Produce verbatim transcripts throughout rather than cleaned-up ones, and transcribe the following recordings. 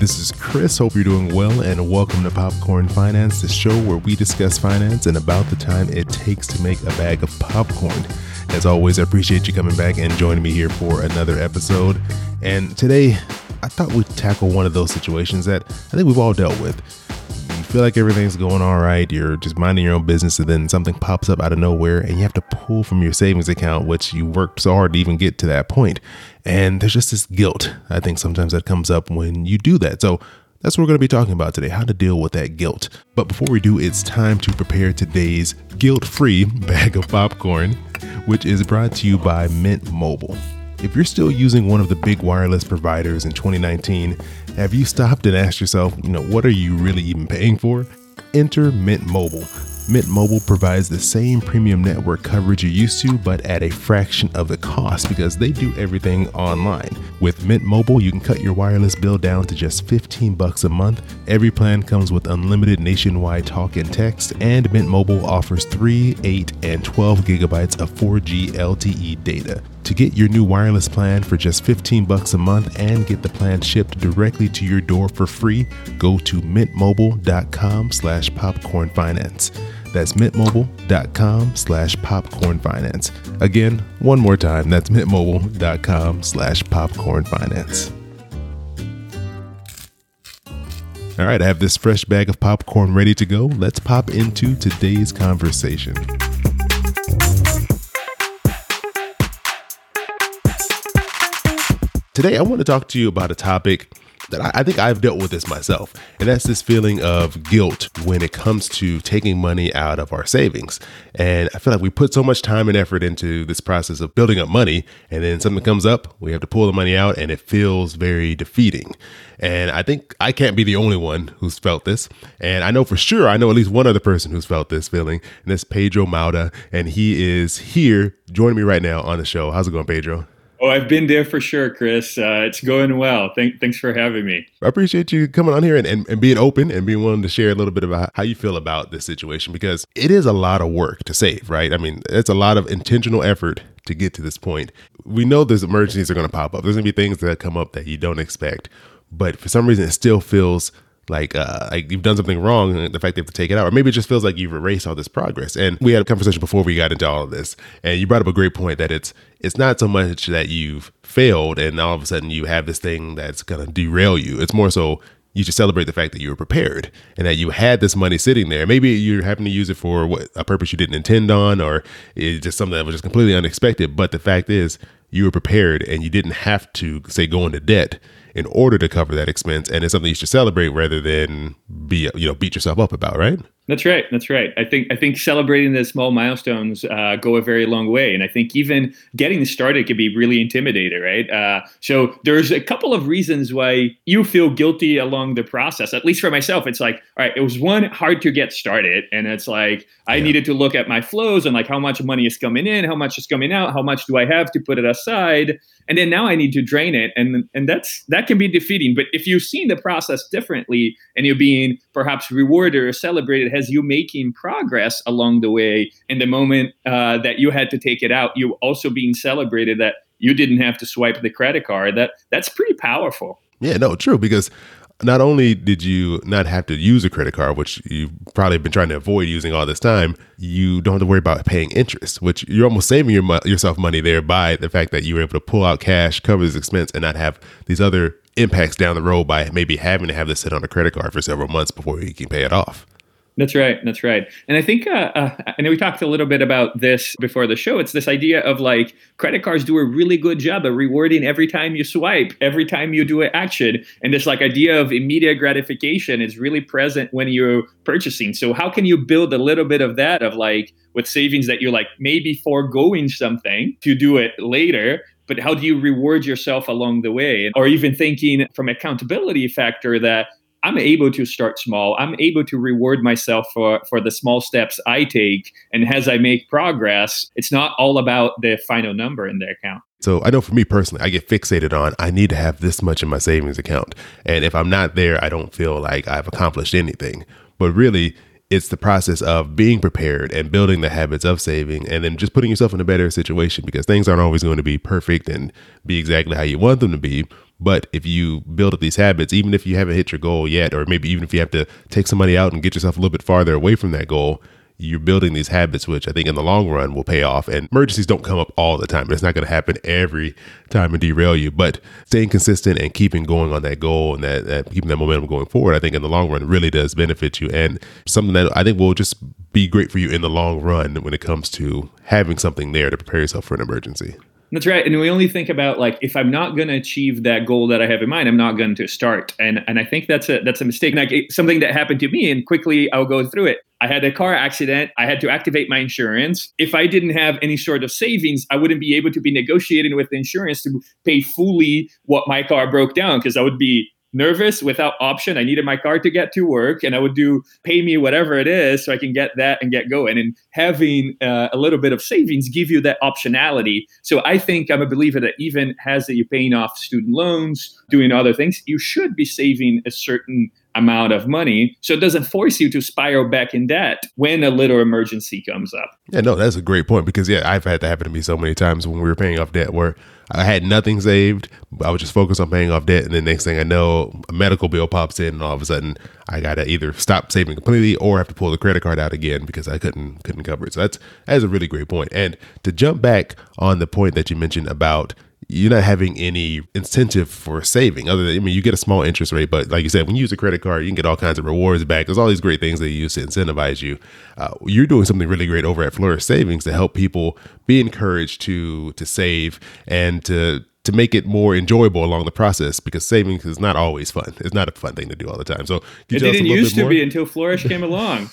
This is Chris. Hope you're doing well, and welcome to Popcorn Finance, the show where we discuss finance and about the time it takes to make a bag of popcorn. As always, I appreciate you coming back and joining me here for another episode. And today, I thought we'd tackle one of those situations that I think we've all dealt with. You feel like everything's going all right, you're just minding your own business, and then something pops up out of nowhere, and you have to pull from your savings account, which you worked so hard to even get to that point. And there's just this guilt, I think, sometimes that comes up when you do that. So that's what we're going to be talking about today, how to deal with that guilt. But before we do, it's time to prepare today's guilt-free bag of popcorn, which is brought to you by Mint Mobile. If you're still using one of the big wireless providers in twenty nineteen, have you stopped and asked yourself, you know, what are you really even paying for? Enter Mint Mobile. Mint Mobile provides the same premium network coverage you're used to, but at a fraction of the cost because they do everything online. With Mint Mobile, you can cut your wireless bill down to just fifteen bucks a month. Every plan comes with unlimited nationwide talk and text, and Mint Mobile offers three, eight, and twelve gigabytes of four G L T E data. To get your new wireless plan for just fifteen bucks a month and get the plan shipped directly to your door for free, go to mint mobile dot com slash popcorn finance. That's mint mobile dot com slash popcorn finance. Again, one more time, that's mint mobile dot com slash popcorn finance. All right, I have this fresh bag of popcorn ready to go. Let's pop into today's conversation. Today, I want to talk to you about a topic that I think I've dealt with this myself, and that's this feeling of guilt when it comes to taking money out of our savings. And I feel like we put so much time and effort into this process of building up money, and then something comes up, we have to pull the money out, and it feels very defeating. And I think I can't be the only one who's felt this. And I know for sure, I know at least one other person who's felt this feeling, and that's Pedro Mauda, and he is here joining me right now on the show. How's it going, Pedro? Oh, I've been there for sure, Chris. Uh, it's going well. Thank, thanks for having me. I appreciate you coming on here and, and, and being open and being willing to share a little bit about how you feel about this situation, because it is a lot of work to save, right? I mean, it's a lot of intentional effort to get to this point. We know there's emergencies are going to pop up. There's going to be things that come up that you don't expect, but for some reason it still feels like uh, like you've done something wrong, and the fact they have to take it out, or maybe it just feels like you've erased all this progress. And we had a conversation before we got into all of this, and you brought up a great point that it's it's not so much that you've failed and all of a sudden you have this thing that's going to derail you. It's more so you should celebrate the fact that you were prepared and that you had this money sitting there. Maybe you're having to use it for what a purpose you didn't intend on, or it's just something that was just completely unexpected. But the fact is you were prepared and you didn't have to, say, go into debt in order to cover that expense, and it's something you should celebrate rather than be, you know, beat yourself up about, right? That's right. That's right. I think I think celebrating the small milestones uh, go a very long way, and I think even getting started can be really intimidating, right? Uh, so there's a couple of reasons why you feel guilty along the process. At least for myself, it's like, all right, it was one hard to get started, and it's like I yeah. needed to look at my flows and like how much money is coming in, how much is coming out, how much do I have to put it aside. And then now I need to drain it. And and that's that can be defeating. But if you've seen the process differently and you're being perhaps rewarded or celebrated as you making progress along the way, and the moment uh, that you had to take it out, you're also being celebrated that you didn't have to swipe the credit card. That that's pretty powerful. Yeah, no, true. Because not only did you not have to use a credit card, which you've probably been trying to avoid using all this time, you don't have to worry about paying interest, which you're almost saving your mo- yourself money there by the fact that you were able to pull out cash, cover this expense, and not have these other impacts down the road by maybe having to have this sit on a credit card for several months before you can pay it off. That's right. That's right. And I think, uh, uh, I know we talked a little bit about this before the show. It's this idea of like credit cards do a really good job of rewarding every time you swipe, every time you do an action. And this like idea of immediate gratification is really present when you're purchasing. So how can you build a little bit of that of like with savings that you're like maybe foregoing something to do it later? But how do you reward yourself along the way? Or even thinking from accountability factor that I'm able to start small. I'm able to reward myself for, for the small steps I take. And as I make progress, it's not all about the final number in the account. So I know for me personally, I get fixated on, I need to have this much in my savings account. And if I'm not there, I don't feel like I've accomplished anything. But really, it's the process of being prepared and building the habits of saving, and then just putting yourself in a better situation, because things aren't always going to be perfect and be exactly how you want them to be. But if you build up these habits, even if you haven't hit your goal yet, or maybe even if you have to take somebody out and get yourself a little bit farther away from that goal, you're building these habits, which I think in the long run will pay off. And emergencies don't come up all the time. It's not going to happen every time and derail you, but staying consistent and keeping going on that goal and that, that keeping that momentum going forward, I think in the long run really does benefit you. And something that I think will just be great for you in the long run when it comes to having something there to prepare yourself for an emergency. That's right. And we only think about, like, if I'm not going to achieve that goal that I have in mind, I'm not going to start. And and I think that's a that's a mistake. Like, it, something that happened to me, and quickly I'll go through it. I had a car accident. I had to activate my insurance. If I didn't have any sort of savings, I wouldn't be able to be negotiating with the insurance to pay fully what my car broke down, because I would be nervous, without option. I needed my car to get to work, and I would do pay me whatever it is so I can get that and get going. And having uh, a little bit of savings give you that optionality. So I think I'm a believer that even as that you're paying off student loans, doing other things, you should be saving a certain amount of money, so it doesn't force you to spiral back in debt when a little emergency comes up. Yeah, no, that's a great point, because yeah, I've had that happen to me so many times when we were paying off debt, where I had nothing saved. I was just focused on paying off debt, and then next thing I know, a medical bill pops in, and all of a sudden, I gotta either stop saving completely or have to pull the credit card out again because I couldn't couldn't cover it. So that's that's a really great point. And to jump back on the point that you mentioned about you're not having any incentive for saving other than, I mean, you get a small interest rate, but like you said, when you use a credit card, you can get all kinds of rewards back. There's all these great things they use to incentivize you. Uh, you're doing something really great over at Flourish Savings to help people be encouraged to, to save and to, to make it more enjoyable along the process, because savings is not always fun. It's not a fun thing to do all the time. So you it didn't used to more? be until Flourish came along.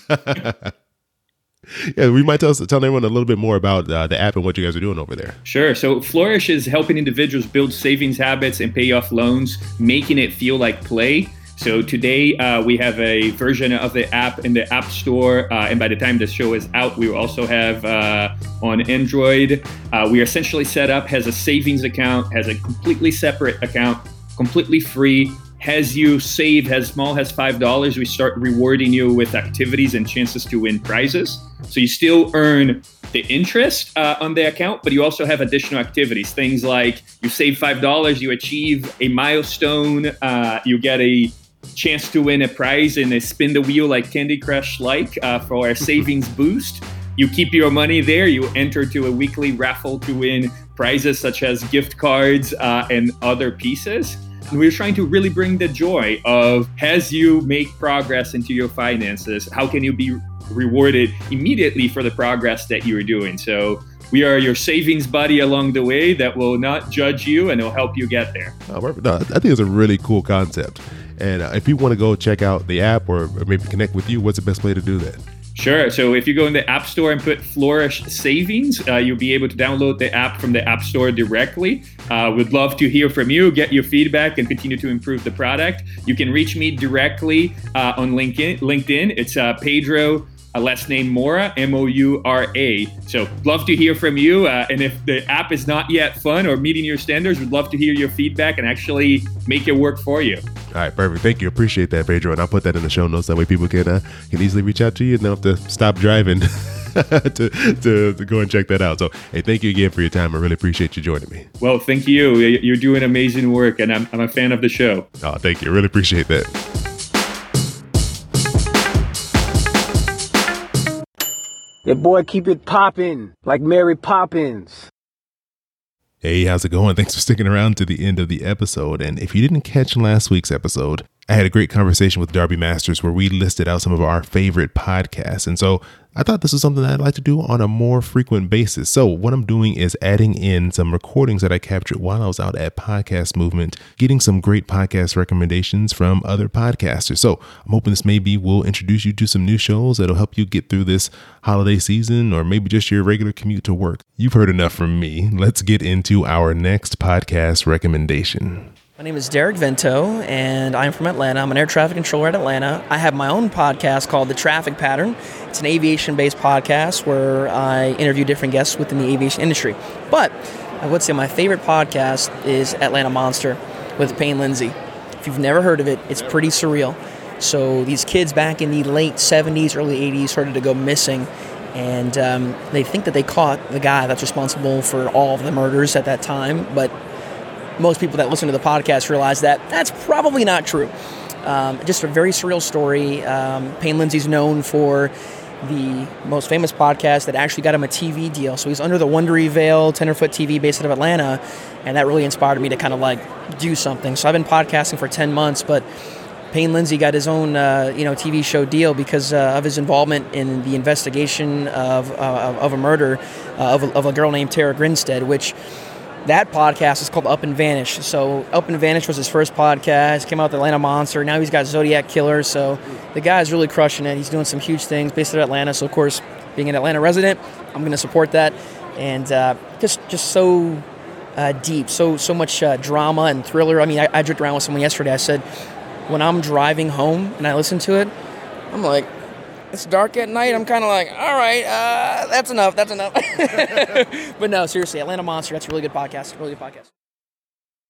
Yeah, we might tell, tell everyone a little bit more about uh, the app and what you guys are doing over there. Sure. So Flourish is helping individuals build savings habits and pay off loans, making it feel like play. So today uh, we have a version of the app in the App Store. Uh, and by the time this show is out, we will also have uh, on Android. Uh, we are essentially set up as a savings account, as a completely separate account, completely free. As you save as small as five dollars, we start rewarding you with activities and chances to win prizes. So you still earn the interest uh, on the account, but you also have additional activities. Things like you save five dollars, you achieve a milestone, uh, you get a chance to win a prize and a spin the wheel like Candy Crush, like uh, for a savings boost. You keep your money there, you enter to a weekly raffle to win prizes such as gift cards uh, and other pieces. And we're trying to really bring the joy of, as you make progress into your finances, how can you be rewarded immediately for the progress that you are doing? So we are your savings buddy along the way that will not judge you and will help you get there. Oh, perfect. No, I think it's a really cool concept. And uh, if you want to go check out the app or maybe connect with you, what's the best way to do that? Sure. So if you go in the App Store and put Flourish Savings, uh, you'll be able to download the app from the App Store directly. Uh, we'd love to hear from you, get your feedback, and continue to improve the product. You can reach me directly uh, on LinkedIn. LinkedIn. It's uh, Pedro, uh, last name Moura, M O U R A. So love to hear from you. Uh, and if the app is not yet fun or meeting your standards, we'd love to hear your feedback and actually make it work for you. All right, perfect. Thank you. Appreciate that, Pedro. And I'll put that in the show notes. That way people can uh, can easily reach out to you and don't have to stop driving to, to, to go and check that out. So, hey, thank you again for your time. I really appreciate you joining me. Well, thank you. You're doing amazing work, and I'm, I'm a fan of the show. Oh, thank you. I really appreciate that. Yeah, boy, keep it popping like Mary Poppins. Hey, how's it going? Thanks for sticking around to the end of the episode. And if you didn't catch last week's episode, I had a great conversation with Darby Masters where we listed out some of our favorite podcasts. And so I thought this was something that I'd like to do on a more frequent basis. So what I'm doing is adding in some recordings that I captured while I was out at Podcast Movement, getting some great podcast recommendations from other podcasters. So I'm hoping this maybe will introduce you to some new shows that'll help you get through this holiday season or maybe just your regular commute to work. You've heard enough from me. Let's get into our next podcast recommendation. My name is Derek Vento, and I'm from Atlanta. I'm an air traffic controller at Atlanta. I have my own podcast called The Traffic Pattern. It's an aviation-based podcast where I interview different guests within the aviation industry. But I would say my favorite podcast is Atlanta Monster with Payne Lindsey. If you've never heard of it, it's pretty surreal. So these kids back in the late seventies, early eighties started to go missing, and um, they think that they caught the guy that's responsible for all of the murders at that time, but most people that listen to the podcast realize that that's probably not true. Um, just a very surreal story. Um, Payne Lindsey's known for the most famous podcast that actually got him a T V deal. So he's under the Wondery veil, Tenderfoot T V, based out of Atlanta, and that really inspired me to kind of like do something. So I've been podcasting for ten months, but Payne Lindsey got his own uh, you know, T V show deal because uh, of his involvement in the investigation of uh, of a murder uh, of, a, of a girl named Tara Grinstead, which that podcast is called Up and Vanish. So Up and Vanish was his first podcast, came out with Atlanta Monster. Now he's got Zodiac Killer. So the guy's really crushing it. He's doing some huge things based out of Atlanta. So, of course, being an Atlanta resident, I'm going to support that. And uh, just just so uh, deep, so so much uh, drama and thriller. I mean, I, I joked around with someone yesterday. I said, when I'm driving home and I listen to it, I'm like, it's dark at night. I'm kind of like, all right, uh, that's enough. That's enough. But no, seriously, Atlanta Monster. That's a really good podcast. Really good podcast.